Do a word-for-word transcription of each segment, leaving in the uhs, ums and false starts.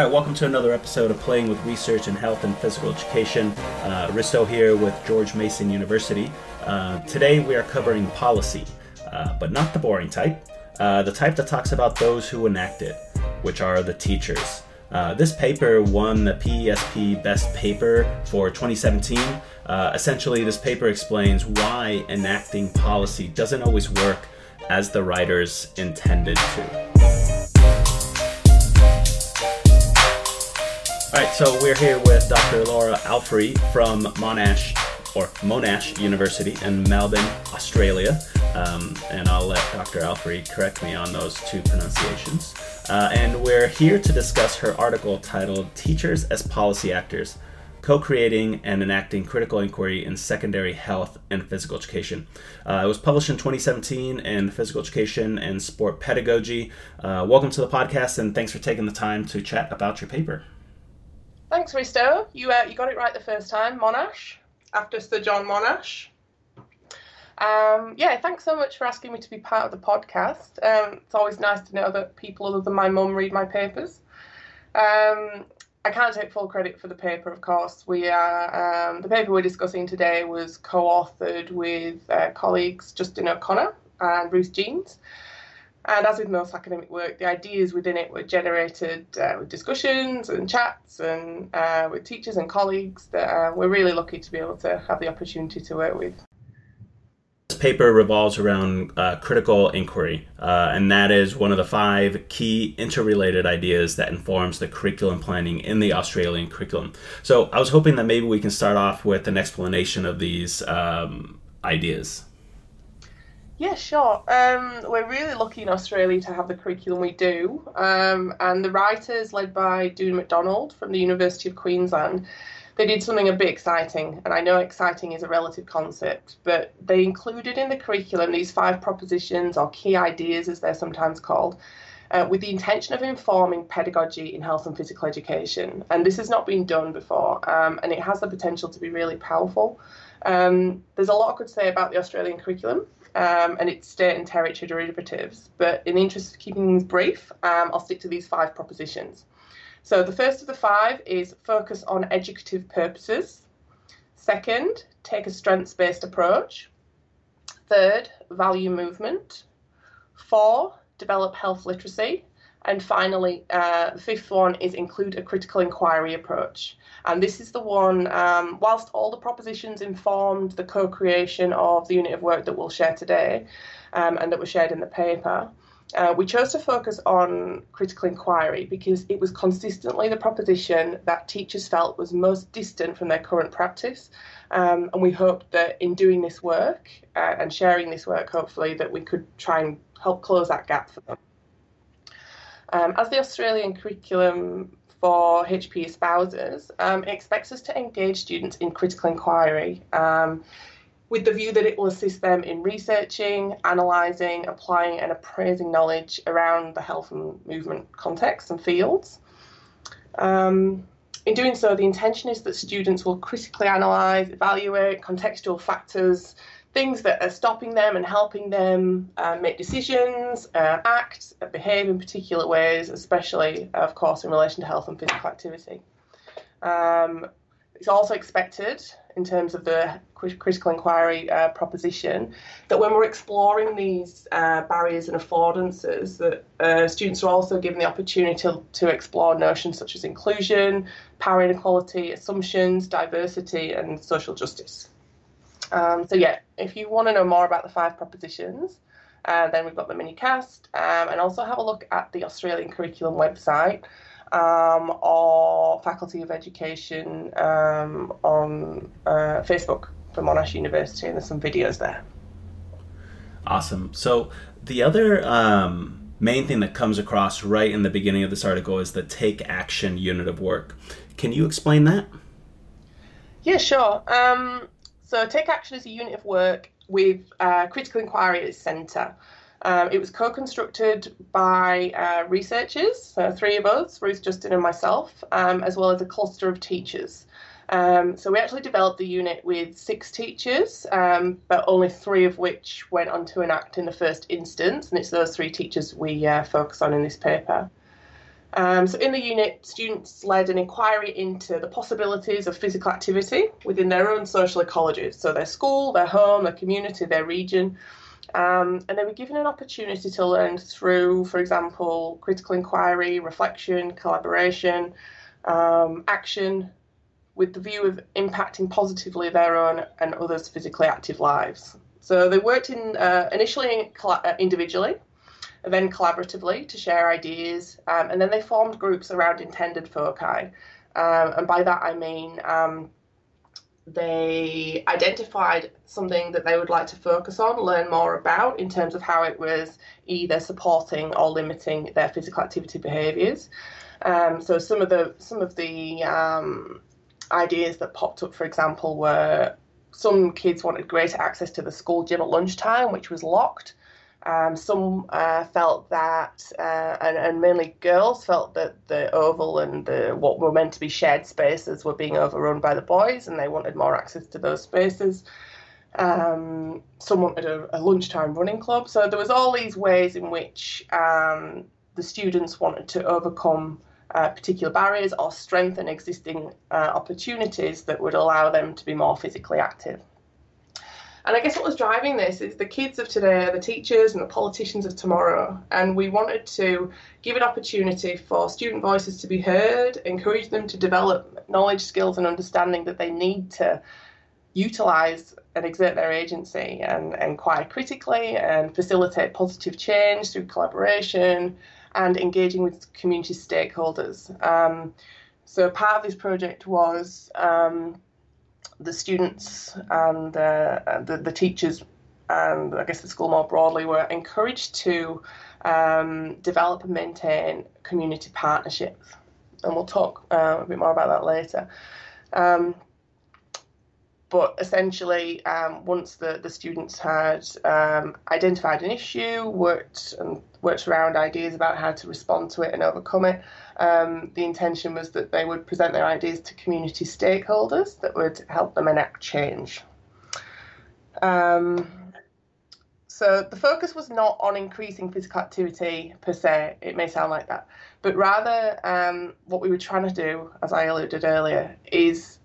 All right, welcome to another episode of Playing with Research in Health and Physical Education. Uh, Risto here with George Mason University. Uh, today we are covering policy, uh, but not the boring type, uh, the type that talks about those who enact it, which are the teachers. Uh, this paper won the P E S P Best Paper for twenty seventeen. Uh, essentially, this paper explains why enacting policy doesn't always work as the writers intended to. All right, so we're here with Doctor Laura Alfrey from Monash or Monash University in Melbourne, Australia. Um, and I'll let Doctor Alfrey correct me on those two pronunciations. Uh, and we're here to discuss her article titled Teachers as Policy Actors, Co-Creating and Enacting Critical Inquiry in Secondary Health and Physical Education. Uh, it was published in twenty seventeen in Physical Education and Sport Pedagogy. Uh, welcome to the podcast, and thanks for taking the time to chat about your paper. Thanks, Risto. You uh, you got it right the first time, Monash, after Sir John Monash. Um, yeah, thanks so much for asking me to be part of the podcast. Um, it's always nice to know that people other than my mum read my papers. Um, I can't take full credit for the paper, of course. We are um, the paper we're discussing today was co-authored with uh, colleagues Justin O'Connor and Ruth Jeans. And as with most academic work, the ideas within it were generated uh, with discussions and chats and uh, with teachers and colleagues that uh, we're really lucky to be able to have the opportunity to work with. This paper revolves around uh, critical inquiry, uh, and that is one of the five key interrelated ideas that informs the curriculum planning in the Australian curriculum. So I was hoping that maybe we can start off with an explanation of these um, ideas. Yeah, sure. Um, we're really lucky in Australia to have the curriculum we do. Um, and the writers, led by Doune Macdonald from the University of Queensland, they did something a bit exciting. And I know exciting is a relative concept, but they included in the curriculum these five propositions or key ideas, as they're sometimes called, uh, with the intention of informing pedagogy in health and physical education. And this has not been done before, um, and it has the potential to be really powerful. Um, there's a lot I could say about the Australian curriculum. Um, and its state and territory derivatives. But in the interest of keeping things brief, um, I'll stick to these five propositions. So the first of the five is focus on educative purposes. Second, take a strengths-based approach. Third, value movement. Four, develop health literacy. And finally, uh, the fifth one is include a critical inquiry approach. And this is the one, um, whilst all the propositions informed the co-creation of the unit of work that we'll share today um, and that was shared in the paper, uh, we chose to focus on critical inquiry because it was consistently the proposition that teachers felt was most distant from their current practice. Um, and we hoped that in doing this work uh, and sharing this work, hopefully, that we could try and help close that gap for them. Um, as the Australian curriculum for H P E espouses, um, it expects us to engage students in critical inquiry um, with the view that it will assist them in researching, analysing, applying and appraising knowledge around the health and movement contexts and fields. Um, in doing so, the intention is that students will critically analyse, evaluate contextual factors, things that are stopping them and helping them uh, make decisions, uh, act, behave in particular ways, especially, of course, in relation to health and physical activity. Um, it's also expected, in terms of the critical inquiry uh, proposition, that when we're exploring these uh, barriers and affordances, that uh, students are also given the opportunity to, to explore notions such as inclusion, power inequality, assumptions, diversity, and social justice. Um, so yeah, if you want to know more about the five propositions, uh, then we've got the mini-cast, um, and also have a look at the Australian Curriculum website um, or Faculty of Education um, on uh, Facebook for Monash University, and there's some videos there. Awesome. So the other um, main thing that comes across right in the beginning of this article is the take action unit of work. Can you explain that? Yeah, sure. Um, So Take Action is a unit of work with uh, critical inquiry at its centre. Um, it was co-constructed by uh, researchers, so three of us, Ruth, Justin and myself, um, as well as a cluster of teachers. Um, so we actually developed the unit with six teachers, um, but only three of which went on to enact in the first instance, and it's those three teachers we uh, focus on in this paper. Um, so in the unit, students led an inquiry into the possibilities of physical activity within their own social ecologies, so their school, their home, their community, their region. Um, and they were given an opportunity to learn through, for example, critical inquiry, reflection, collaboration, um, action, with the view of impacting positively their own and others' physically active lives. So they worked in uh, initially individually, and then collaboratively to share ideas, um, and then they formed groups around intended foci. Um, and by that I mean um, they identified something that they would like to focus on, learn more about in terms of how it was either supporting or limiting their physical activity behaviours. Um, so some of the some of the um, ideas that popped up, for example, were some kids wanted greater access to the school gym at lunchtime, which was locked. Um, some uh, felt that, uh, and, and mainly girls, felt that the oval and the what were meant to be shared spaces were being overrun by the boys, and they wanted more access to those spaces. Um, some wanted a, a lunchtime running club. So there was all these ways in which um, the students wanted to overcome Uh, particular barriers or strengthen existing uh, opportunities that would allow them to be more physically active. And I guess what was driving this is the kids of today are the teachers and the politicians of tomorrow, and we wanted to give an opportunity for student voices to be heard, encourage them to develop knowledge, skills and understanding that they need to utilise and exert their agency and inquire critically and facilitate positive change through collaboration and engaging with community stakeholders. Um, so part of this project was um, the students and uh, the, the teachers, and I guess the school more broadly, were encouraged to um, develop and maintain community partnerships. And we'll talk uh, a bit more about that later. Um, But essentially, um, once the, the students had um, identified an issue, worked and worked around ideas about how to respond to it and overcome it, um, the intention was that they would present their ideas to community stakeholders that would help them enact change. Um, so the focus was not on increasing physical activity per se, it may sound like that, but rather um, what we were trying to do, as I alluded earlier, is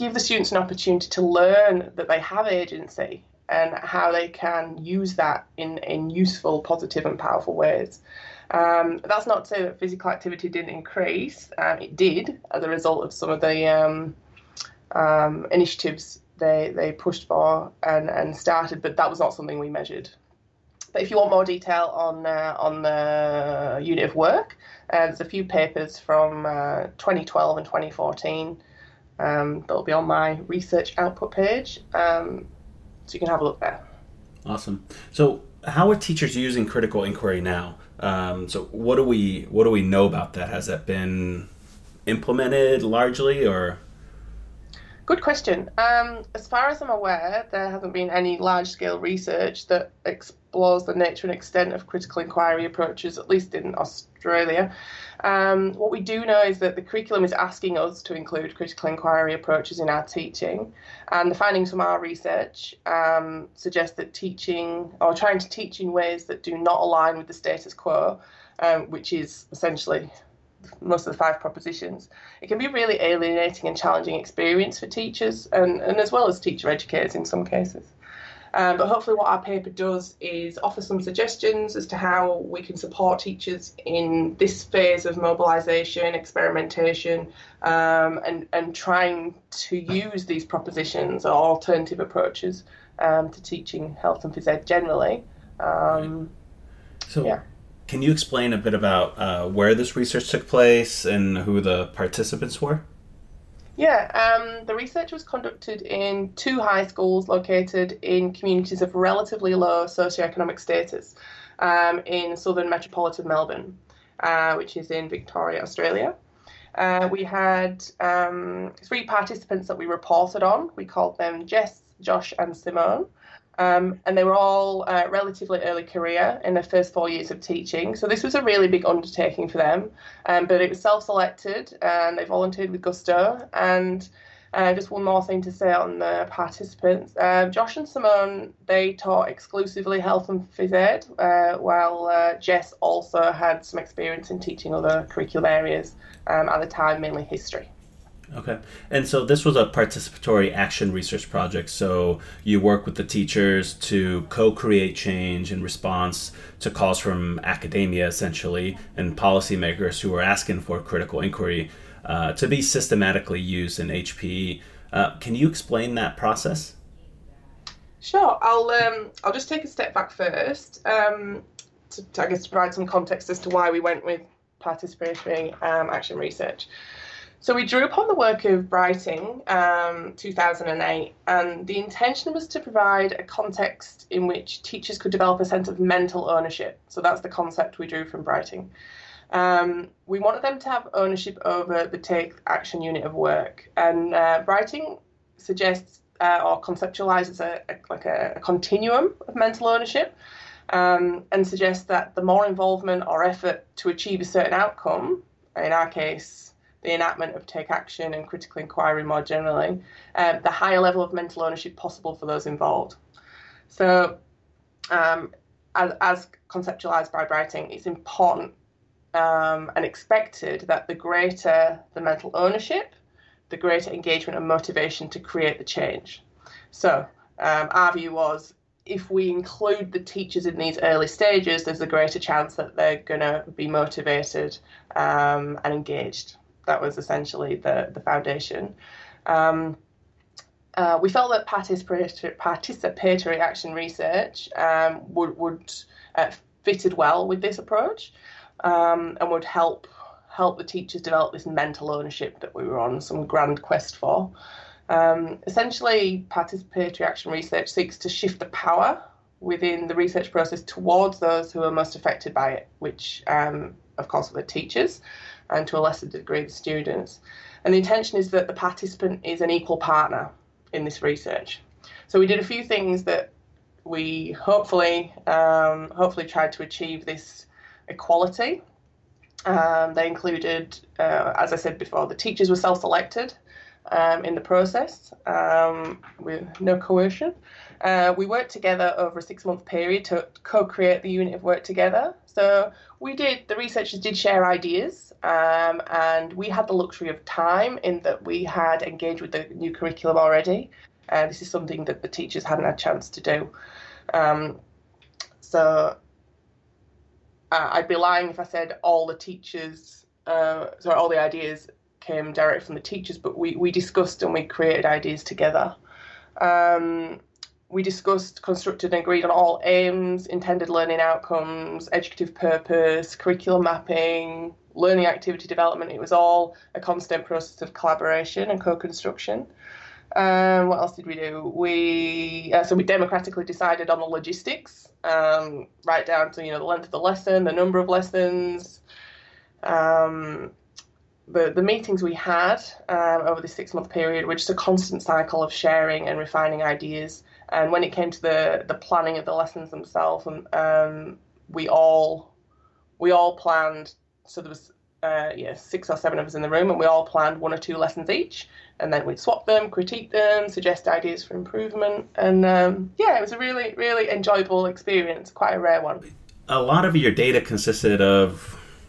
give the students an opportunity to learn that they have agency and how they can use that in, in useful, positive and powerful ways. Um, that's not to say that physical activity didn't increase. Um, it did as a result of some of the um, um, initiatives they, they pushed for and, and started, but that was not something we measured. But if you want more detail on uh, on the unit of work, uh, there's a few papers from uh, twenty twelve and twenty fourteen. Um, that'll be on my research output page, um, so you can have a look there. Awesome. So how are teachers using critical inquiry now? Um, so what do we what do we know about that? Has that been implemented largely, or? Good question. Um, as far as I'm aware, there hasn't been any large-scale research that explores the nature and extent of critical inquiry approaches, at least in Australia. Um, what we do know is that the curriculum is asking us to include critical inquiry approaches in our teaching, and the findings from our research um, suggest that teaching, or trying to teach in ways that do not align with the status quo, um, which is essentially most of the five propositions, it can be a really alienating and challenging experience for teachers and, and as well as teacher educators in some cases. Um, but hopefully what our paper does is offer some suggestions as to how we can support teachers in this phase of mobilisation, experimentation, um, and, and trying to use these propositions or alternative approaches um, to teaching health and phys ed generally. Um, so yeah. Can you explain a bit about uh, where this research took place and who the participants were? Yeah, um, the research was conducted in two high schools located in communities of relatively low socioeconomic status um, in southern metropolitan Melbourne, uh, which is in Victoria, Australia. Uh, we had um, three participants that we reported on. We called them Jess, Josh and Simone. Um, and they were all uh, relatively early career in their first four years of teaching. So this was a really big undertaking for them, um, but it was self-selected and they volunteered with gusto. And Uh, just one more thing to say on the participants. Um, Josh and Simone, they taught exclusively health and phys ed, uh, while uh, Jess also had some experience in teaching other curriculum areas, um, at the time, mainly history. Okay. And so this was a participatory action research project. So you work with the teachers to co-create change in response to calls from academia, essentially, and policymakers who are asking for critical inquiry uh, to be systematically used in H P E. Uh, can you explain that process? Sure. I'll um, I'll just take a step back first, um, to, to, I guess, to provide some context as to why we went with participatory um, action research. So we drew upon the work of Brighting, um, two thousand eight, and the intention was to provide a context in which teachers could develop a sense of mental ownership. So that's the concept we drew from Brighting. Um, we wanted them to have ownership over the Take Action unit of work, and uh, Brighting suggests uh, or conceptualises a, a, like a, a continuum of mental ownership, um, and suggests that the more involvement or effort to achieve a certain outcome, in our case, the enactment of Take Action and critical inquiry more generally, um, the higher level of mental ownership possible for those involved. So, um, as, as conceptualised by Brighting, it's important um, and expected that the greater the mental ownership, the greater engagement and motivation to create the change. So, um, our view was, if we include the teachers in these early stages, there's a greater chance that they're going to be motivated um, and engaged. That was essentially the, the foundation. Um, uh, we felt that participatory, participatory action research um, would, would uh, fitted well with this approach, um, and would help help the teachers develop this mental ownership that we were on some grand quest for. Um, essentially, participatory action research seeks to shift the power within the research process towards those who are most affected by it, which um, of course were the teachers, and to a lesser degree the students. And the intention is that the participant is an equal partner in this research. So we did a few things that we hopefully um, hopefully tried to achieve this equality. Um, they included, uh, as I said before, the teachers were self-selected um, in the process um, with no coercion. Uh, we worked together over a six-month period to co-create the unit of work together. So we did, the researchers did share ideas, um, and we had the luxury of time in that we had engaged with the new curriculum already. Uh, this is something that the teachers hadn't had a chance to do. Um, so uh, I'd be lying if I said all the teachers, uh, sorry, all the ideas came direct from the teachers, but we, we discussed and we created ideas together. Um, We discussed, constructed and agreed on all aims, intended learning outcomes, educative purpose, curriculum mapping, learning activity development. It was all a constant process of collaboration and co-construction. Um, what else did we do? We uh, so we democratically decided on the logistics, um, right down to, you know, the length of the lesson, the number of lessons. Um, The, the meetings we had um, over the six-month period were just a constant cycle of sharing and refining ideas. And when it came to the, the planning of the lessons themselves, and, um, we all we all planned. So there was uh, yeah six or seven of us in the room, and we all planned one or two lessons each, and then we'd swap them, critique them, suggest ideas for improvement. And um, yeah, it was a really really enjoyable experience, quite a rare one. A lot of your data consisted of,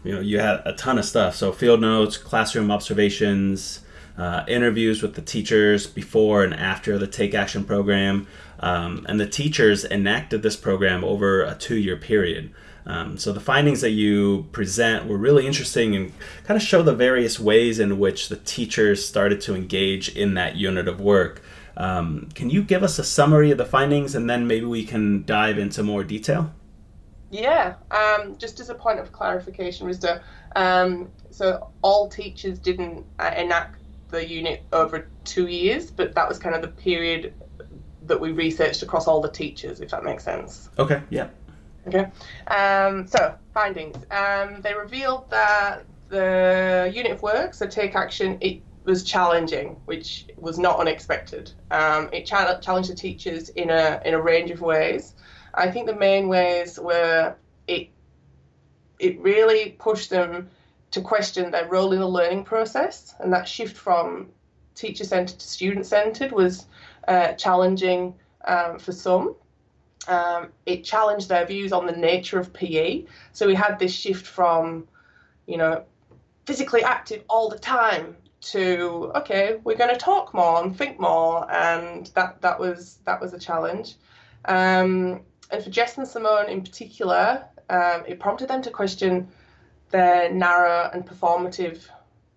you know, you had a ton of stuff. So field notes, classroom observations, uh, interviews with the teachers before and after the Take Action program. Um, and the teachers enacted this program over a two-year period. Um, so the findings that you present were really interesting and kind of show the various ways in which the teachers started to engage in that unit of work. Um, can you give us a summary of the findings, and then maybe we can dive into more detail? Yeah, um, just as a point of clarification, Mister Um, so all teachers didn't uh, enact the unit over two years, but that was kind of the period that we researched across all the teachers, if that makes sense. Okay, yeah. Okay, um, so findings. Um, they revealed that the unit of work, so Take Action, it was challenging, which was not unexpected. Um, it challenged the teachers in a in a range of ways. I think the main ways were it it really pushed them to question their role in the learning process, and that shift from teacher-centred to student-centred was uh, challenging um, for some. Um, it challenged their views on the nature of P E. So we had this shift from, you know, physically active all the time to, okay, we're going to talk more and think more, and that that was that was a challenge. Um, and for Jess and Simone in particular, um, it prompted them to question their narrow and performative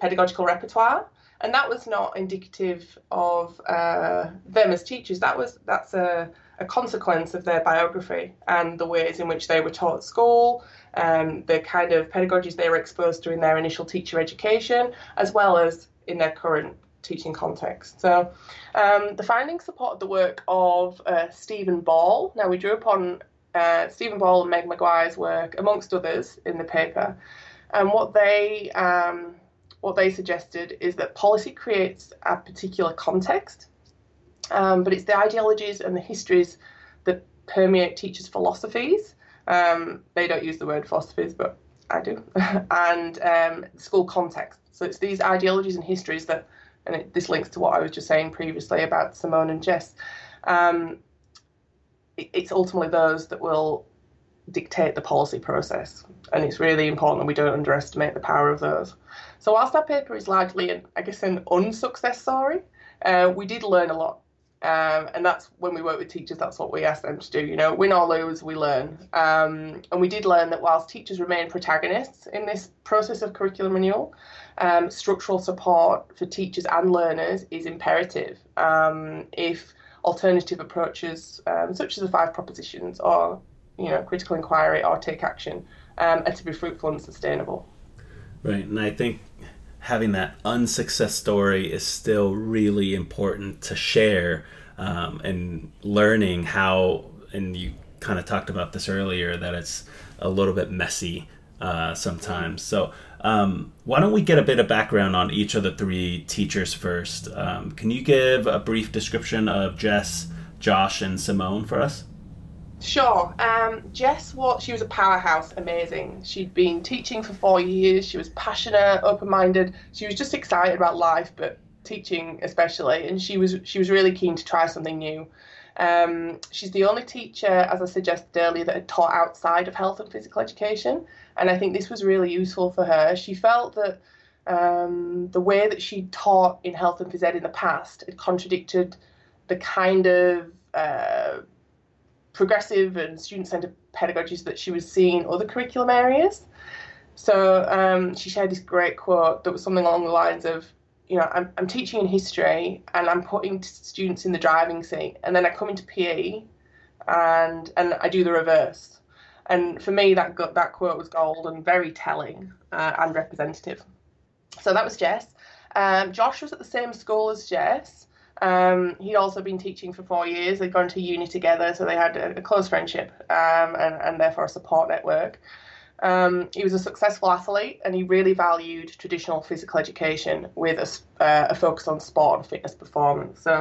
pedagogical repertoire, and that was not indicative of uh, them as teachers. That was that's a a consequence of their biography and the ways in which they were taught at school, um, the kind of pedagogies they were exposed to in their initial teacher education, as well as in their current teaching context. So um, the findings supported the work of uh, Stephen Ball. Now, we drew upon uh, Stephen Ball and Meg McGuire's work, amongst others, in the paper. And what they, um, what they suggested is that policy creates a particular context, Um, but it's the ideologies and the histories that permeate teachers' philosophies. Um, they don't use the word philosophies, but I do. and um, school context. So it's these ideologies and histories that, and it, this links to what I was just saying previously about Simone and Jess, um, it, it's ultimately those that will dictate the policy process. And it's really important that we don't underestimate the power of those. So whilst our paper is largely, an, I guess, an unsuccess story, uh, we did learn a lot. Um, and that's when we work with teachers, that's what we ask them to do, you know, win or lose, we learn. Um, and we did learn that whilst teachers remain protagonists in this process of curriculum renewal, um, structural support for teachers and learners is imperative. Um, if alternative approaches, um, such as the five propositions or, you know, critical inquiry or take action, um, are to be fruitful and sustainable. Right, and I think having that unsuccess story is still really important to share, um, and learning how, and you kind of talked about this earlier, that it's a little bit messy uh, sometimes. So um, why don't we get a bit of background on each of the three teachers first? Um, can you give a brief description of Jess, Josh, and Simone for us? Sure. Um, Jess, what, she was a powerhouse, amazing. She'd been teaching for four years. She was passionate, open-minded. She was just excited about life, but teaching especially. And she was she was really keen to try something new. Um, she's the only teacher, as I suggested earlier, that had taught outside of health and physical education. And I think this was really useful for her. She felt that um, the way that she taught in health and phys ed in the past, it contradicted the kind of Uh, progressive and student-centred pedagogies that she was seeing in other curriculum areas. So um, she shared this great quote that was something along the lines of, you know, I'm, I'm teaching in history and I'm putting students in the driving seat, and then I come into P E and and I do the reverse. And for me, that got, that quote was gold and very telling uh, and representative. So that was Jess. Um, Josh was at the same school as Jess. Um, he'd also been teaching for four years. They'd gone to uni together, so they had a, a close friendship um, and, and therefore a support network. Um, he was a successful athlete, and he really valued traditional physical education with a, uh, a focus on sport and fitness performance. So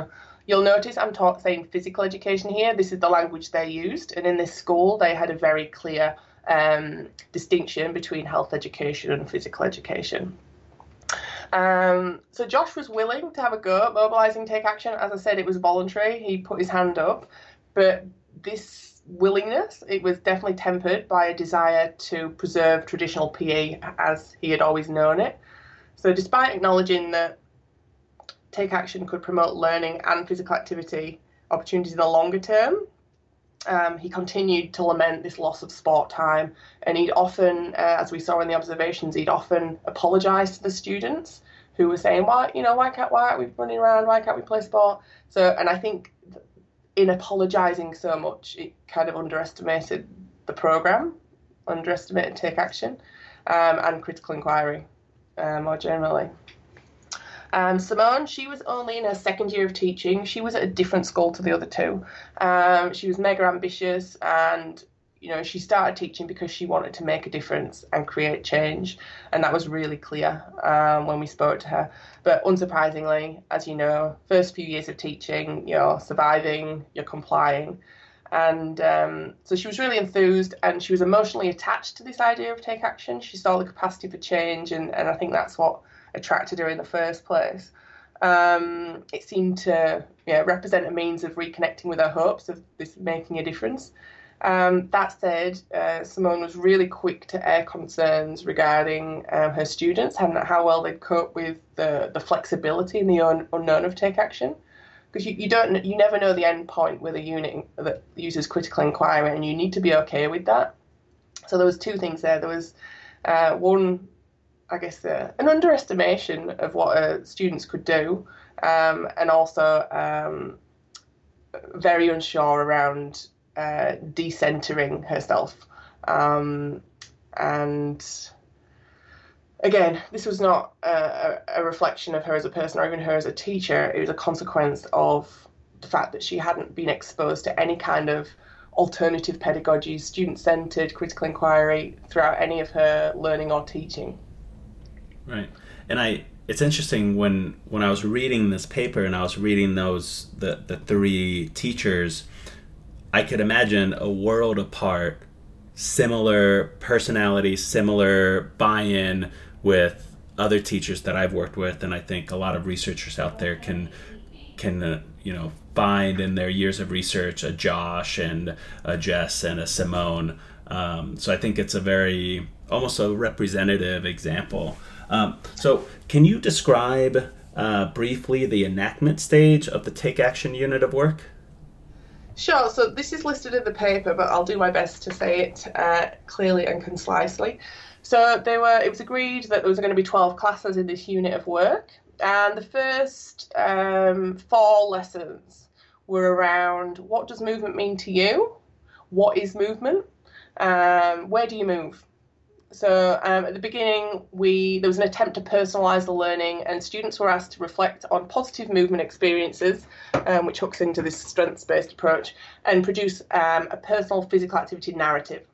you'll notice I'm taught, saying physical education here. This is the language they used, and in this school they had a very clear um, distinction between health education and physical education. Um, so Josh was willing to have a go at mobilising Take Action. As I said, it was voluntary. He put his hand up. But this willingness, it was definitely tempered by a desire to preserve traditional P E as he had always known it. So despite acknowledging that Take Action could promote learning and physical activity opportunities in the longer term, Um, he continued to lament this loss of sport time, and he'd often, uh, as we saw in the observations, he'd often apologise to the students who were saying, "Why, you know, why can't why aren't we running around? Why can't we play sport?" So, and I think in apologising so much, it kind of underestimated the programme, underestimated Take Action, um, and critical inquiry uh, more generally. Um, Simone, she was only in her second year of teaching. She was at a different school to the other two. Um, she was mega ambitious, and, you know, she started teaching because she wanted to make a difference and create change. And that was really clear um, when we spoke to her. But unsurprisingly, as you know, first few years of teaching, you're surviving, you're complying. And um, so she was really enthused, and she was emotionally attached to this idea of Take Action. She saw the capacity for change, and, and I think that's what attracted her in the first place. Um, it seemed to yeah, represent a means of reconnecting with our hopes of this making a difference. Um, that said, uh, Simone was really quick to air concerns regarding um, her students and how well they'd cope with the, the flexibility and the un- unknown of Take Action. Because you, you don't, you never know the end point with a unit that uses critical inquiry, and you need to be okay with that. So there was two things there. There was uh, one, I guess, uh, an underestimation of what uh, students could do, um, and also um, very unsure around uh, decentering herself. Um, and again, this was not a, a reflection of her as a person or even her as a teacher. It was a consequence of the fact that she hadn't been exposed to any kind of alternative pedagogy, student-centred, critical inquiry throughout any of her learning or teaching. Right. And I, it's interesting when, when I was reading this paper and I was reading those, the, the three teachers, I could imagine a world apart, similar personality, similar buy-in with other teachers that I've worked with, and I think a lot of researchers out there can can uh, you know find in their years of research a Josh and a Jess and a Simone. Um, so I think it's a very almost a representative example. Um, so can you describe uh, briefly the enactment stage of the Take Action unit of work? Sure. So this is listed in the paper, but I'll do my best to say it uh, clearly and concisely. So there were. It was agreed that there was going to be twelve classes in this unit of work, and the first um, four lessons were around what does movement mean to you, what is movement, um, where do you move. So um, at the beginning, we there was an attempt to personalise the learning, and students were asked to reflect on positive movement experiences, um, which hooks into this strengths-based approach, and produce um, a personal physical activity narrative.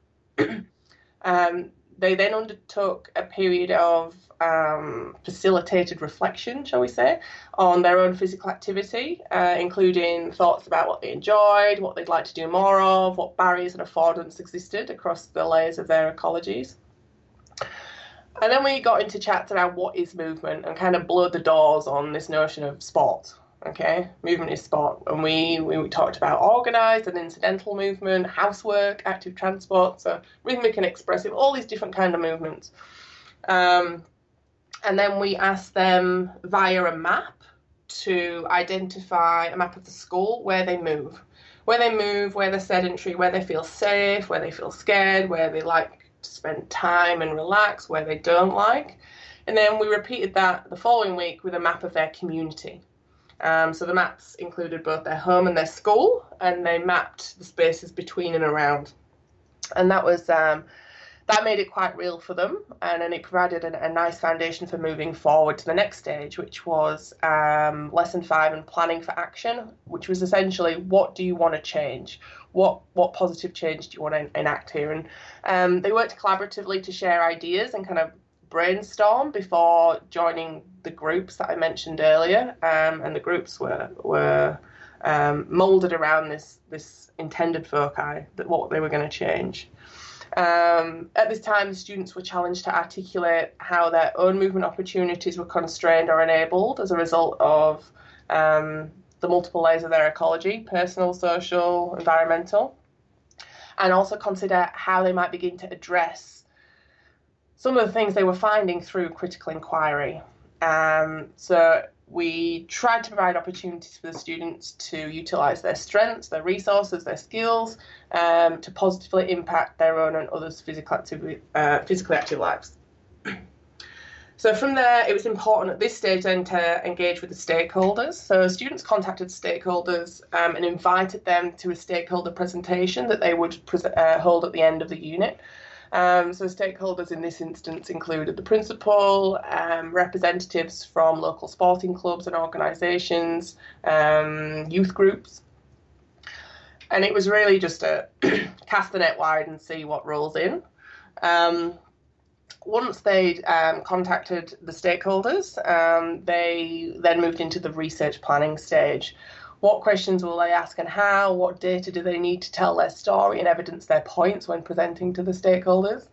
um, they then undertook a period of um, facilitated reflection, shall we say, on their own physical activity, uh, including thoughts about what they enjoyed, what they'd like to do more of, what barriers and affordance existed across the layers of their ecologies. And then we got into chats around what is movement and kind of blurred the doors on this notion of sport, okay? Movement is sport. And we, we talked about organised and incidental movement, housework, active transport, so rhythmic and expressive, all these different kind of movements. Um, and then we asked them via a map to identify a map of the school where they move, where they move, where they're sedentary, where they feel safe, where they feel scared, where they like to spend time and relax, where they don't like. And then we repeated that the following week with a map of their community. Um, so the maps included both their home and their school, and they mapped the spaces between and around. And that was um, that made it quite real for them, and then it provided a, a nice foundation for moving forward to the next stage, which was um, lesson five and planning for action, which was essentially what do you want to change? What what positive change do you want to enact here? And um, they worked collaboratively to share ideas and kind of brainstorm before joining the groups that I mentioned earlier. Um, and the groups were were um, moulded around this this intended foci, that what they were going to change. Um, at this time, the students were challenged to articulate how their own movement opportunities were constrained or enabled as a result of um, the multiple layers of their ecology, personal, social, environmental, and also consider how they might begin to address some of the things they were finding through critical inquiry. Um, so we tried to provide opportunities for the students to utilise their strengths, their resources, their skills, um, to positively impact their own and others' physical activity, uh, physically active lives. So from there, it was important at this stage then to engage with the stakeholders. So students contacted stakeholders um, and invited them to a stakeholder presentation that they would pre- uh, hold at the end of the unit. Um, so stakeholders in this instance included the principal, um, representatives from local sporting clubs and organisations, um, youth groups. And it was really just a cast the net wide and see what rolls in. Um, Once they'd um, contacted the stakeholders, um, they then moved into the research planning stage. What questions will they ask and how? What data do they need to tell their story and evidence their points when presenting to the stakeholders?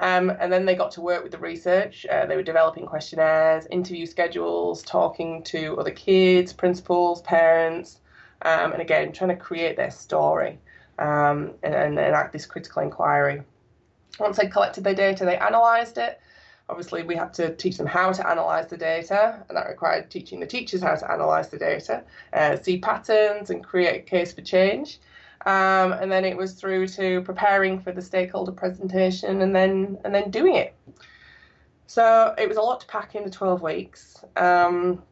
Um, and then they got to work with the research. Uh, they were developing questionnaires, interview schedules, talking to other kids, principals, parents, um, and again, trying to create their story um, and, and enact this critical inquiry. Once they collected their data, they analysed it. Obviously, we had to teach them how to analyse the data, and that required teaching the teachers how to analyse the data, uh, see patterns and create a case for change. Um, and then it was through to preparing for the stakeholder presentation and then and then doing it. So it was a lot to pack into twelve weeks, um,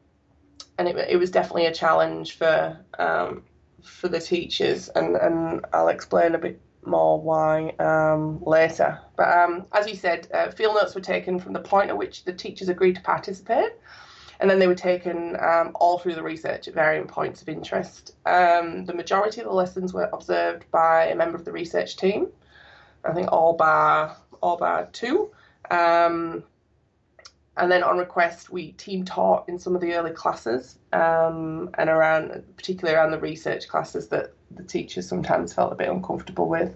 and it, it was definitely a challenge for um, for the teachers, and, and I'll explain a bit more why um, later. But um, as you said, uh, field notes were taken from the point at which the teachers agreed to participate, and then they were taken um, all through the research at varying points of interest. Um, the majority of the lessons were observed by a member of the research team, I think all bar, all bar two. Um, and then on request, we team taught in some of the early classes, um, and around, particularly around the research classes that the teachers sometimes felt a bit uncomfortable with.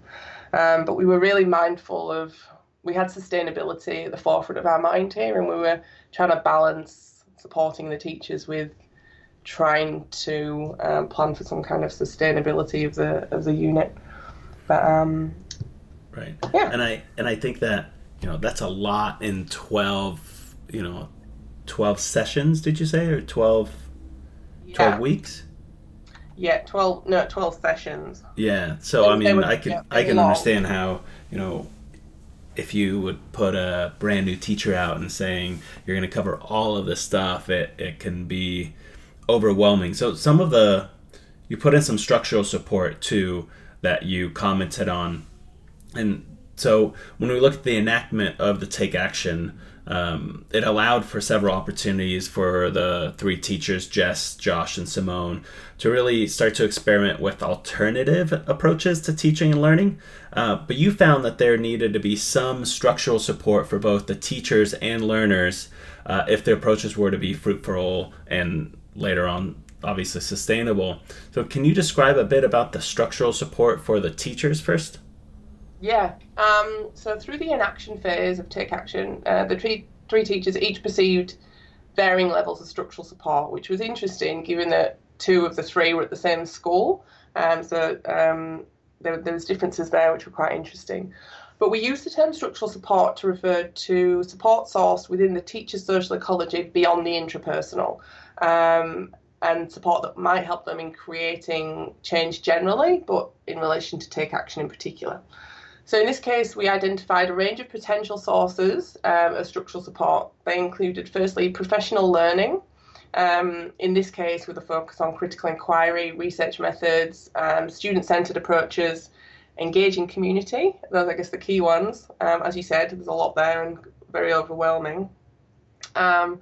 Um, but we were really mindful of, we had sustainability at the forefront of our mind here, and we were trying to balance supporting the teachers with trying to um, plan for some kind of sustainability of the of the unit. But um, right, yeah, and I and I think that, you know, that's a lot in twelve, you know, twelve sessions. Did you say or twelve? Yeah. twelve weeks. Yeah, twelve. No, twelve sessions. Yeah. So I mean, were, I can yeah, I can long. understand how, you know, if you would put a brand new teacher out and saying you're going to cover all of this stuff, it it can be overwhelming. So some of the you put in some structural support too that you commented on, and so when we look at the enactment of the Take Action, Um, it allowed for several opportunities for the three teachers, Jess, Josh, and Simone, to really start to experiment with alternative approaches to teaching and learning. Uh, but you found that there needed to be some structural support for both the teachers and learners uh, if the approaches were to be fruitful and later on, obviously, sustainable. So can you describe a bit about the structural support for the teachers first? Yeah, um, so through the inaction phase of Take Action, uh, the three, three teachers each perceived varying levels of structural support, which was interesting given that two of the three were at the same school. Um, so um, there, there was differences there which were quite interesting. But we use the term structural support to refer to support sourced within the teacher's social ecology beyond the intrapersonal, um, and support that might help them in creating change generally, but in relation to Take Action in particular. So in this case, we identified a range of potential sources um, of structural support. They included, firstly, professional learning, um, in this case with a focus on critical inquiry, research methods, um, student-centred approaches, engaging community. Those are, I guess, the key ones. Um, as you said, there's a lot there and very overwhelming. Um,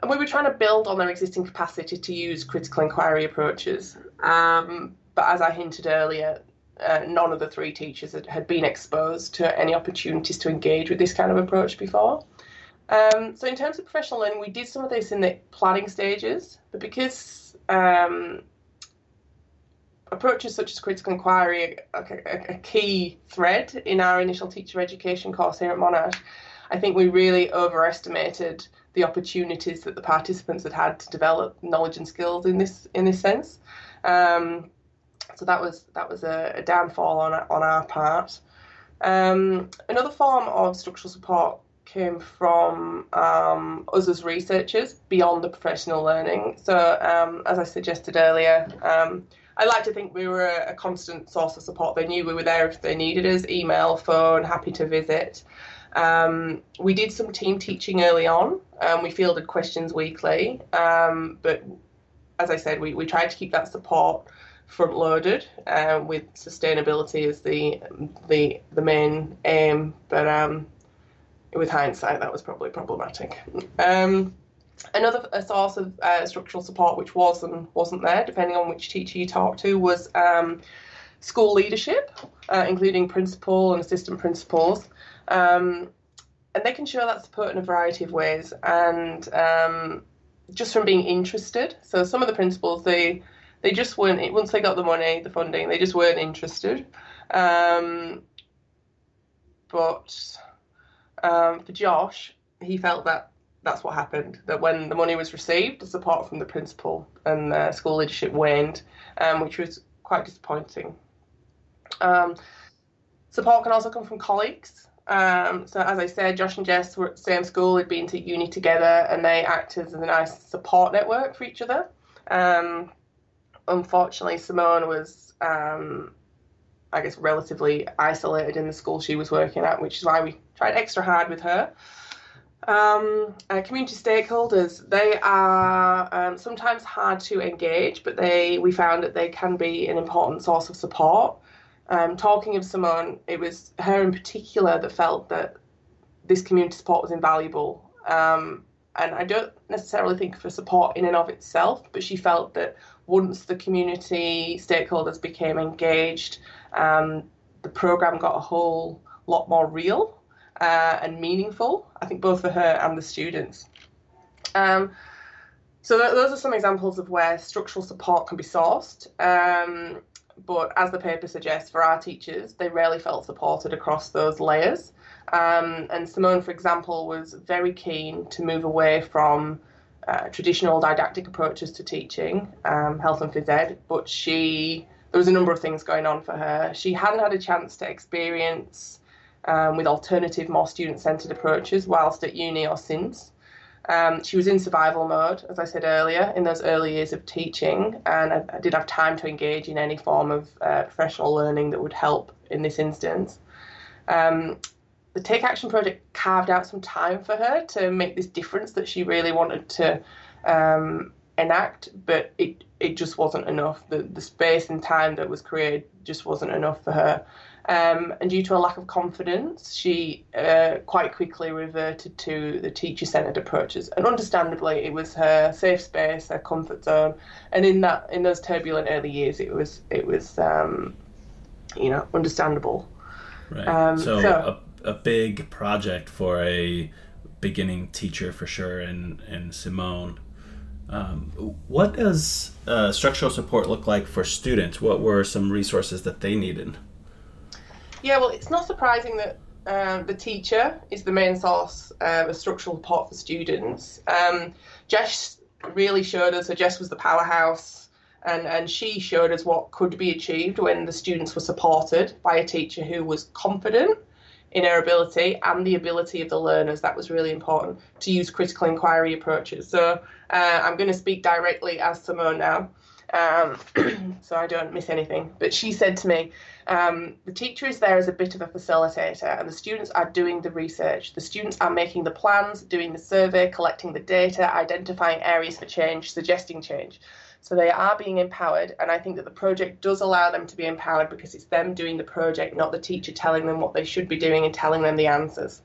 and we were trying to build on their existing capacity to use critical inquiry approaches. Um, but as I hinted earlier, Uh, none of the three teachers had, had been exposed to any opportunities to engage with this kind of approach before. Um, so in terms of professional learning, we did some of this in the planning stages, but because um, approaches such as critical inquiry are a, a key thread in our initial teacher education course here at Monash, I think we really overestimated the opportunities that the participants had had to develop knowledge and skills in this in this sense. Um, So that was that was a, a downfall on on our part. Um, another form of structural support came from um, us as researchers beyond the professional learning. So um, as I suggested earlier, um, I like to think we were a, a constant source of support. They knew we were there if they needed us, email, phone, happy to visit. Um, we did some team teaching early on, and we fielded questions weekly. Um, but as I said, we, we tried to keep that support front-loaded uh, with sustainability as the the the main aim, but um, with hindsight that was probably problematic. Um, another a source of uh, structural support which was and wasn't there, depending on which teacher you talk to, was um, school leadership, uh, including principal and assistant principals, um, and they can show that support in a variety of ways, and um, just from being interested. So some of the principals, they They just weren't, once they got the money, the funding, they just weren't interested. Um, but um, for Josh, he felt that that's what happened, that when the money was received, the support from the principal and the school leadership waned, um, which was quite disappointing. Um, support can also come from colleagues. Um, so as I said, Josh and Jess were at the same school, they'd been to uni together, and they acted as a nice support network for each other. Um, unfortunately, Simone was, um, I guess, relatively isolated in the school she was working at, which is why we tried extra hard with her. Um, uh, community stakeholders, they are um, sometimes hard to engage, but they we found that they can be an important source of support. Um, talking of Simone, it was her in particular that felt that this community support was invaluable. Um, and I don't necessarily think for support in and of itself, but she felt that once the community stakeholders became engaged, um, the programme got a whole lot more real uh, and meaningful, I think both for her and the students. Um, so th those are some examples of where structural support can be sourced. Um, But as the paper suggests, for our teachers, they rarely felt supported across those layers. Um, and Simone, for example, was very keen to move away from uh, traditional didactic approaches to teaching, um, health and phys ed, but she, there was a number of things going on for her. She hadn't had a chance to experience um, with alternative, more student-centred approaches whilst at uni or since. Um, she was in survival mode, as I said earlier, in those early years of teaching, and I, I did have time to engage in any form of uh, professional learning that would help in this instance. Um, the Take Action Project carved out some time for her to make this difference that she really wanted to um, enact, but it, it just wasn't enough. The, the space and time that was created just wasn't enough for her. Um, and due to a lack of confidence, she uh, quite quickly reverted to the teacher-centred approaches. And understandably, it was her safe space, her comfort zone. And in that, in those turbulent early years, it was, it was, um, you know, understandable. Right. Um, so so a, a big project for a beginning teacher for sure, and and Simone. Um, what does uh, structural support look like for students? What were some resources that they needed? Yeah, well, it's not surprising that um, the teacher is the main source uh, of structural support for students. Um, Jess really showed us, so Jess was the powerhouse, and, and she showed us what could be achieved when the students were supported by a teacher who was confident in her ability and the ability of the learners. That was really important, to use critical inquiry approaches. So uh, I'm going to speak directly as Simone now, Um, so I don't miss anything. But she said to me, um, the teacher is there as a bit of a facilitator, and the students are doing the research. The students are making the plans, doing the survey, collecting the data, identifying areas for change, suggesting change. So they are being empowered, and I think that the project does allow them to be empowered because it's them doing the project, not the teacher telling them what they should be doing and telling them the answers.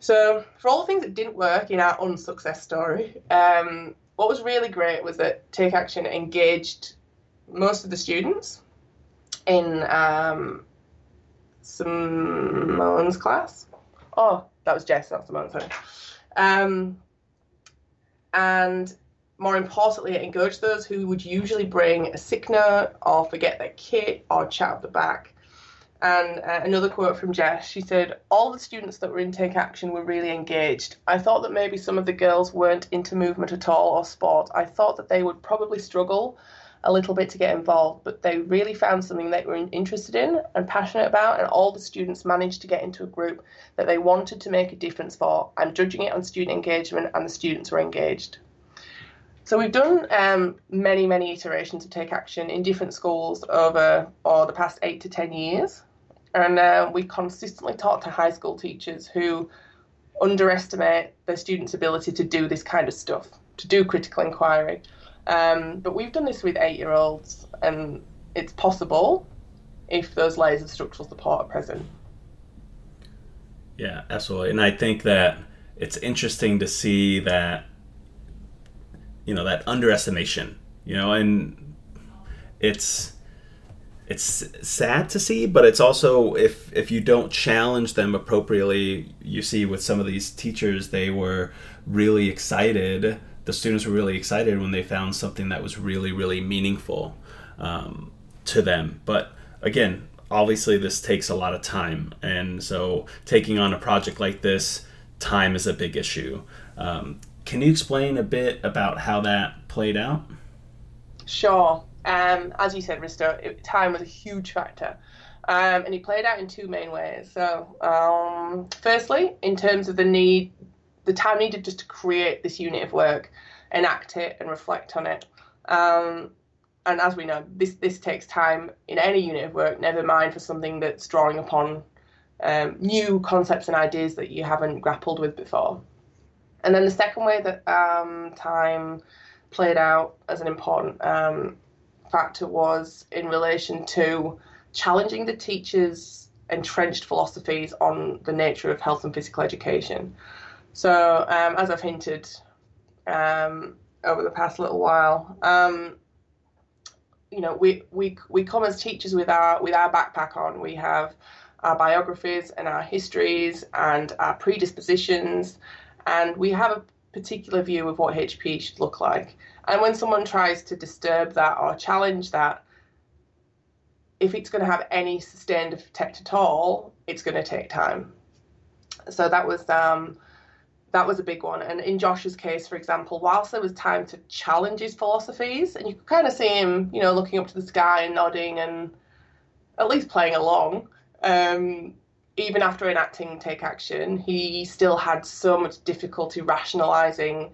So for all the things that didn't work in our unsuccess story, um, what was really great was that Take Action engaged most of the students in um, Simone's class. Oh, that was Jess, not Simone, sorry. Um, and more importantly, it engaged those who would usually bring a sick note or forget their kit or chat up the back. And uh, another quote from Jess, she said, all the students that were in Take Action were really engaged. I thought that maybe some of the girls weren't into movement at all or sport. I thought that they would probably struggle a little bit to get involved, but they really found something they were interested in and passionate about, and all the students managed to get into a group that they wanted to make a difference for. I'm judging it on student engagement, and the students were engaged. So we've done um, many, many iterations of Take Action in different schools over or the past eight to ten years. And uh, we consistently talk to high school teachers who underestimate their students' ability to do this kind of stuff, to do critical inquiry. Um, but we've done this with eight-year-olds, and it's possible if those layers of structural support are present. Yeah, absolutely. And I think that it's interesting to see that, you know, that underestimation, you know, and it's... it's sad to see, but it's also, if if you don't challenge them appropriately, you see with some of these teachers, they were really excited. The students were really excited when they found something that was really, really meaningful um, to them. But again, obviously this takes a lot of time, and so taking on a project like this, time is a big issue. Um, can you explain a bit about how that played out? Sure. Um, as you said, Risto, it, time was a huge factor, um, and it played out in two main ways. So um, firstly, in terms of the need, the time needed just to create this unit of work, enact it and reflect on it. Um, and as we know, this, this takes time in any unit of work, never mind for something that's drawing upon um, new concepts and ideas that you haven't grappled with before. And then the second way that um, time played out as an important um, factor was in relation to challenging the teachers' entrenched philosophies on the nature of health and physical education. So um, as I've hinted um, over the past little while, um, you know, we, we we come as teachers with our with our backpack on. We have our biographies and our histories and our predispositions, and we have a particular view of what H P E should look like. And when someone tries to disturb that or challenge that, if it's going to have any sustained effect at all, it's going to take time. So that was um, that was a big one. And in Josh's case, for example, whilst there was time to challenge his philosophies, and you could kind of see him, you know, looking up to the sky and nodding and at least playing along, um, even after enacting Take Action, he still had so much difficulty rationalising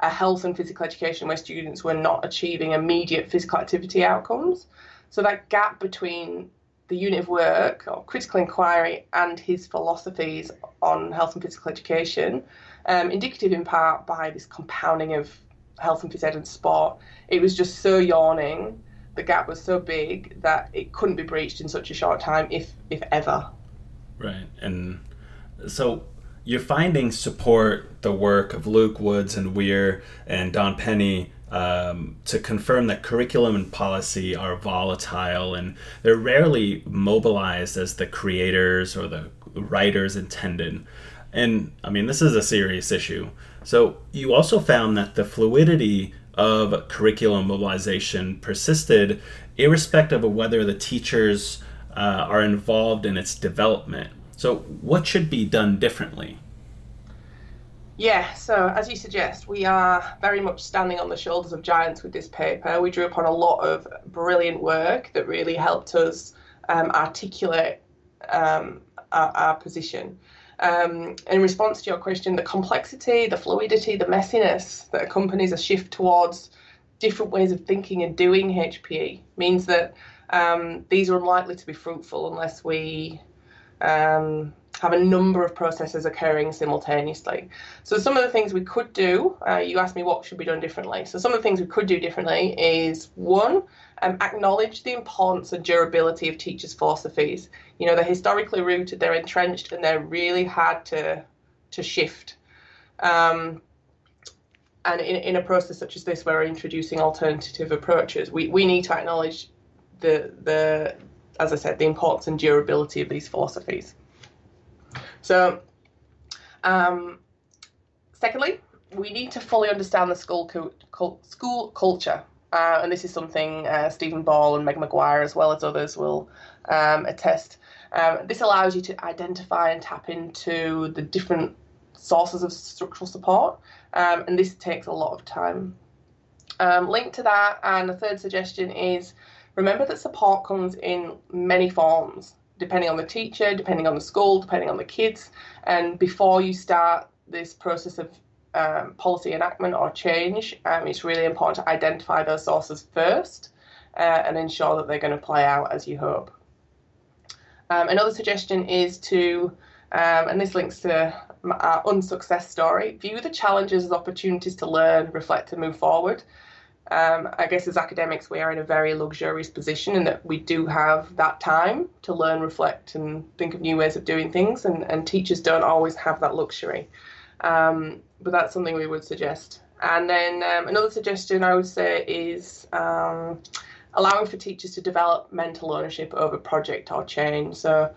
a health and physical education where students were not achieving immediate physical activity outcomes. So that gap between the unit of work or critical inquiry and his philosophies on health and physical education, um, indicative in part by this compounding of health and phys ed and sport, it was just so yawning, the gap was so big that it couldn't be breached in such a short time, if if ever. Right. And so your findings support the work of Luke Woods and Weir and Don Penny um, to confirm that curriculum and policy are volatile and they're rarely mobilized as the creators or the writers intended. And I mean, this is a serious issue. So you also found that the fluidity of curriculum mobilization persisted irrespective of whether the teachers Uh, are involved in its development. So what should be done differently? Yeah, so as you suggest, we are very much standing on the shoulders of giants with this paper. We drew upon a lot of brilliant work that really helped us um, articulate um, our, our position. Um, in response to your question, the complexity, the fluidity, the messiness that accompanies a shift towards different ways of thinking and doing H P E means that Um, these are unlikely to be fruitful unless we um, have a number of processes occurring simultaneously. So some of the things we could do, uh, you asked me what should be done differently. So some of the things we could do differently is, one, um, acknowledge the importance and durability of teachers' philosophies. You know, they're historically rooted, they're entrenched, and they're really hard to, to shift. Um, and in, in a process such as this where we're introducing alternative approaches, we, we need to acknowledge The, the as I said, the importance and durability of these philosophies. So, um, secondly, we need to fully understand the school co- school culture, uh, and this is something uh, Stephen Ball and Meg McGuire, as well as others, will um, attest. Um, this allows you to identify and tap into the different sources of structural support, um, and this takes a lot of time. Um, linked to that, and the third suggestion is, remember that support comes in many forms, depending on the teacher, depending on the school, depending on the kids. And before you start this process of um, policy enactment or change, um, it's really important to identify those sources first uh, and ensure that they're going to play out as you hope. Um, another suggestion is to, um, and this links to our unsuccess story, view the challenges as opportunities to learn, reflect and move forward. Um, I guess as academics we are in a very luxurious position in that we do have that time to learn, reflect and think of new ways of doing things, and, and teachers don't always have that luxury, um, but that's something we would suggest. And then um, another suggestion I would say is um, allowing for teachers to develop mental ownership over project or change. So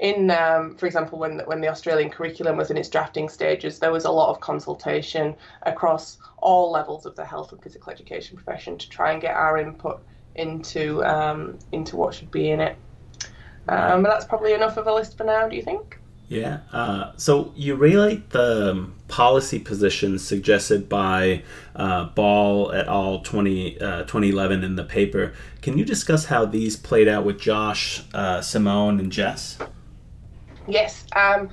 in um, for example, when when the Australian Curriculum was in its drafting stages, there was a lot of consultation across all levels of the health and physical education profession to try and get our input into um, into what should be in it. Um, but that's probably enough of a list for now, do you think? Yeah. Uh, so you relate the um, policy positions suggested by uh, Ball et al. twenty, uh, twenty eleven in the paper. Can you discuss how these played out with Josh, uh, Simone, and Jess? Yes. Um,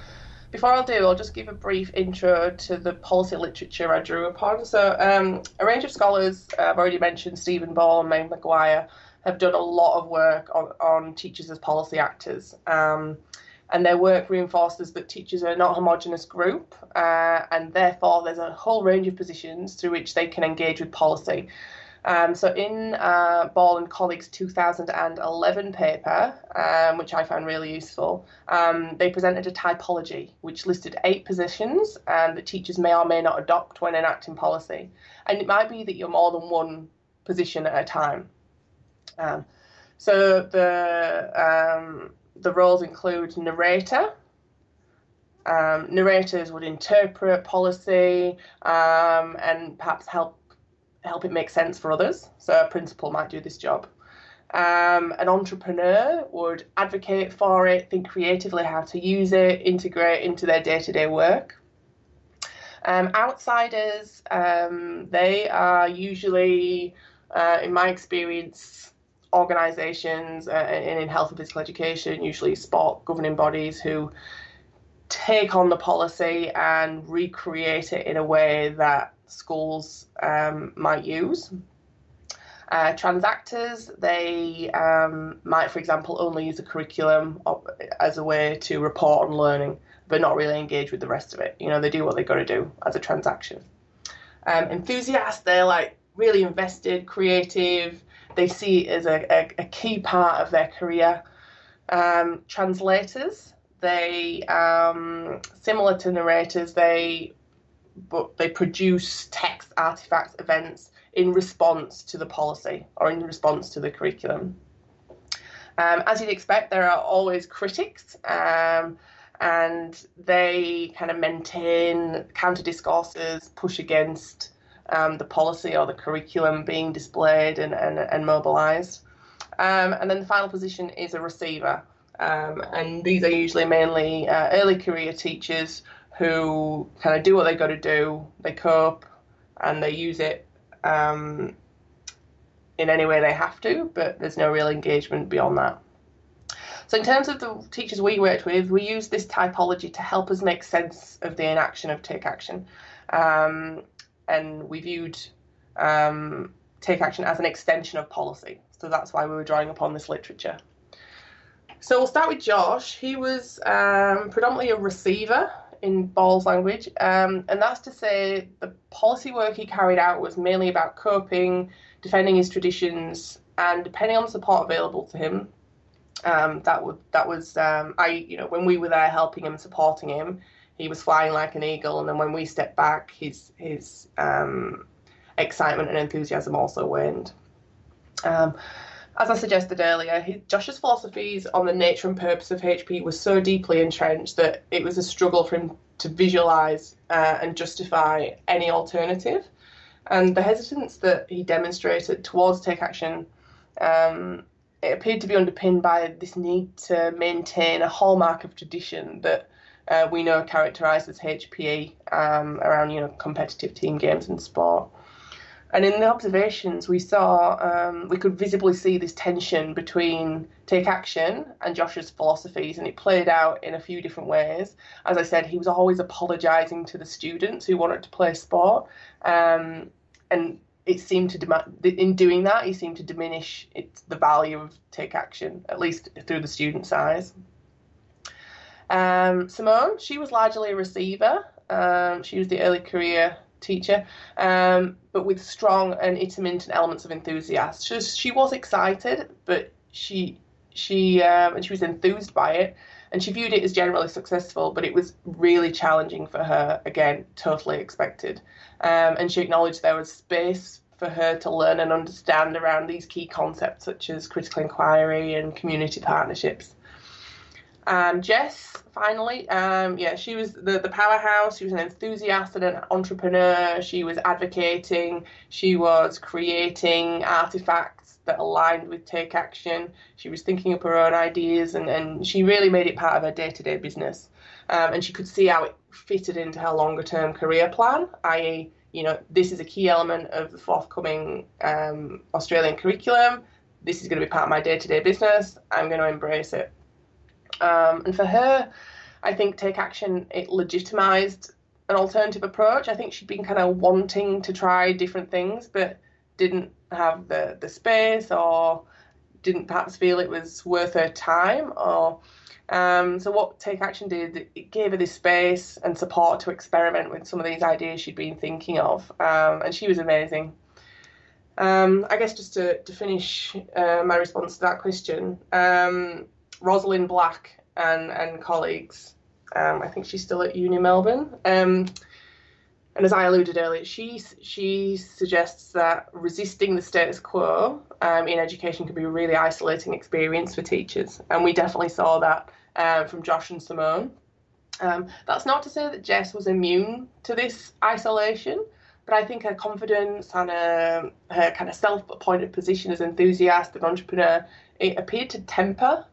before I do, I'll just give a brief intro to the policy literature I drew upon. So um, a range of scholars, uh, I've already mentioned Stephen Ball and Meg McGuire, have done a lot of work on, on teachers as policy actors. Um, And their work reinforces that teachers are not a homogenous group, uh, and therefore there's a whole range of positions through which they can engage with policy. Um, so in uh, Ball and colleagues' two thousand eleven paper, um, which I found really useful, um, they presented a typology which listed eight positions um, that teachers may or may not adopt when enacting policy. And it might be that you're more than one position at a time. Um, so the... Um, The roles include narrator. Um, narrators would interpret policy um, and perhaps help help it make sense for others. So a principal might do this job. Um, an entrepreneur would advocate for it, think creatively how to use it, integrate into their day-to-day work. Um, outsiders, um, they are usually, uh, in my experience, organisations uh, and in health and physical education, usually sport governing bodies, who take on the policy and recreate it in a way that schools um, might use. Uh, transactors, they um, might, for example, only use a curriculum as a way to report on learning, but not really engage with the rest of it. You know, they do what they've got to do as a transaction. Um, enthusiasts, they're like really invested, creative. They see it as a, a, a key part of their career. Um, translators, they, um, similar to narrators, they but they produce text, artifacts, events in response to the policy or in response to the curriculum. Um, as you'd expect, there are always critics, um, and they kind of maintain counter discourses, push against Um, the policy or the curriculum being displayed and, and, and mobilised. Um, and then the final position is a receiver. Um, and these are usually mainly uh, early career teachers who kind of do what they've got to do, they cope and they use it um, in any way they have to, but there's no real engagement beyond that. So in terms of the teachers we worked with, we used this typology to help us make sense of the inaction of take action. Um, And we viewed um, take action as an extension of policy. So that's why we were drawing upon this literature. So we'll start with Josh. He was um, predominantly a receiver in Ball's language. Um, and that's to say the policy work he carried out was mainly about coping, defending his traditions, and depending on the support available to him, um, that, would, that was, um, I, you know, when we were there helping him, supporting him, he was flying like an eagle, and then when we stepped back, his his um, excitement and enthusiasm also waned. Um, as I suggested earlier, he, Josh's philosophies on the nature and purpose of H P E was so deeply entrenched that it was a struggle for him to visualise uh, and justify any alternative. And the hesitance that he demonstrated towards take action, um, it appeared to be underpinned by this need to maintain a hallmark of tradition that Uh, we know characterises H P E um, around, you know, competitive team games and sport. And in the observations we saw, um, we could visibly see this tension between take action and Josh's philosophies, and it played out in a few different ways. As I said, he was always apologising to the students who wanted to play sport, um, and it seemed to dem- in doing that, he seemed to diminish its, the value of take action, at least through the students' eyes. Um, Simone, she was largely a receiver. Um, she was the early career teacher, um, but with strong and intermittent elements of enthusiasm. She was, she was excited, but she she um, and she was enthused by it, and she viewed it as generally successful. But it was really challenging for her. Again, totally expected, um, and she acknowledged there was space for her to learn and understand around these key concepts such as critical inquiry and community partnerships. And Jess, finally, um, yeah, she was the, the powerhouse. She was an enthusiast and an entrepreneur. She was advocating. She was creating artifacts that aligned with Take Action. She was thinking up her own ideas, and, and she really made it part of her day-to-day business. Um, and she could see how it fitted into her longer-term career plan, that is, you know, this is a key element of the forthcoming um, Australian curriculum. This is going to be part of my day-to-day business. I'm going to embrace it. Um, and for her, I think Take Action, it legitimised an alternative approach. I think she'd been kind of wanting to try different things, but didn't have the, the space, or didn't perhaps feel it was worth her time. Or um, so what Take Action did, it gave her this space and support to experiment with some of these ideas she'd been thinking of. Um, and she was amazing. Um, I guess just to, to finish uh, my response to that question, um, Rosalind Black and, and colleagues, um, I think she's still at Uni Melbourne, um, and as I alluded earlier, she, she suggests that resisting the status quo um, in education can be a really isolating experience for teachers, and we definitely saw that uh, from Josh and Simone. Um, that's not to say that Jess was immune to this isolation, but I think her confidence and her, her kind of self-appointed position as enthusiast and entrepreneur, it appeared to temper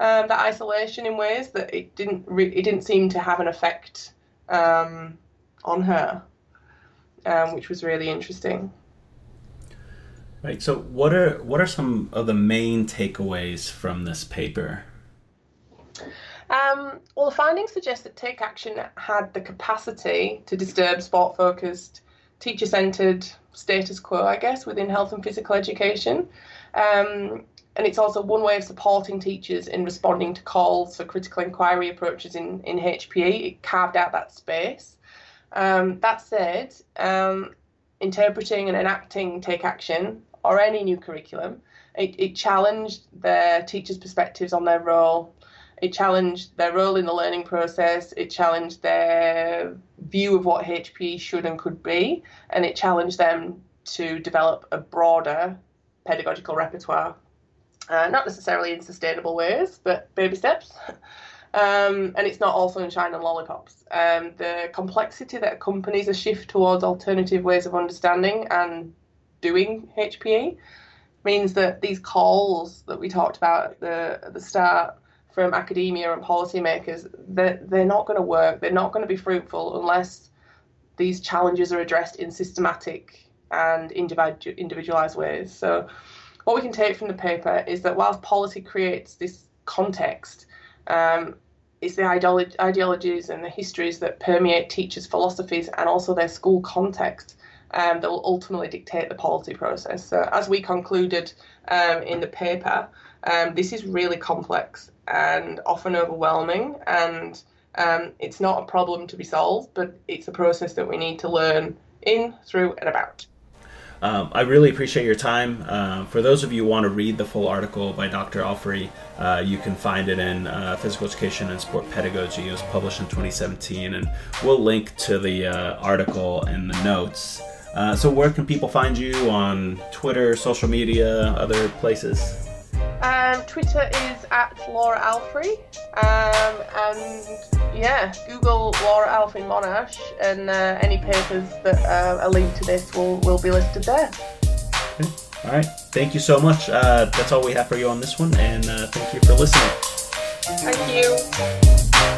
Um, that isolation in ways that it didn't re- it didn't seem to have an effect um, on her, um, which was really interesting. Right. So, what are what are some of the main takeaways from this paper? Um, well, the findings suggest that Take Action had the capacity to disturb sport-focused, teacher-centered status quo, I guess, within health and physical education. Um, And it's also one way of supporting teachers in responding to calls for critical inquiry approaches in, in H P E. It carved out that space. Um, that said, um, interpreting and enacting Take Action, or any new curriculum, it, it challenged their teachers' perspectives on their role. It challenged their role in the learning process. It challenged their view of what H P E should and could be. And it challenged them to develop a broader pedagogical repertoire. Uh, not necessarily in sustainable ways, but baby steps. Um, and it's not all sunshine and lollipops. Um, the complexity that accompanies a shift towards alternative ways of understanding and doing H P E means that these calls that we talked about at the, at the start from academia and policymakers, they're, they're not going to work. They're not going to be fruitful unless these challenges are addressed in systematic and individu- individualised ways. So what we can take from the paper is that whilst policy creates this context, um, it's the ideolo- ideologies and the histories that permeate teachers' philosophies and also their school context um, that will ultimately dictate the policy process. So as we concluded um, in the paper, um, this is really complex and often overwhelming, and um, it's not a problem to be solved, but it's a process that we need to learn in, through and about. Um, I really appreciate your time. Uh, for those of you who want to read the full article by Doctor Alfrey, uh, you can find it in uh, Physical Education and Sport Pedagogy. It was published in twenty seventeen, and we'll link to the uh, article in the notes. Uh, so where can people find you on Twitter, social media, other places? Um, Twitter is at Laura Alfrey, um, and yeah, Google Laura Alfrey Monash, and uh, any papers that uh, are linked to this will, will be listed there. Okay. All right, thank you so much. Uh, that's all we have for you on this one, and uh, thank you for listening. Thank you.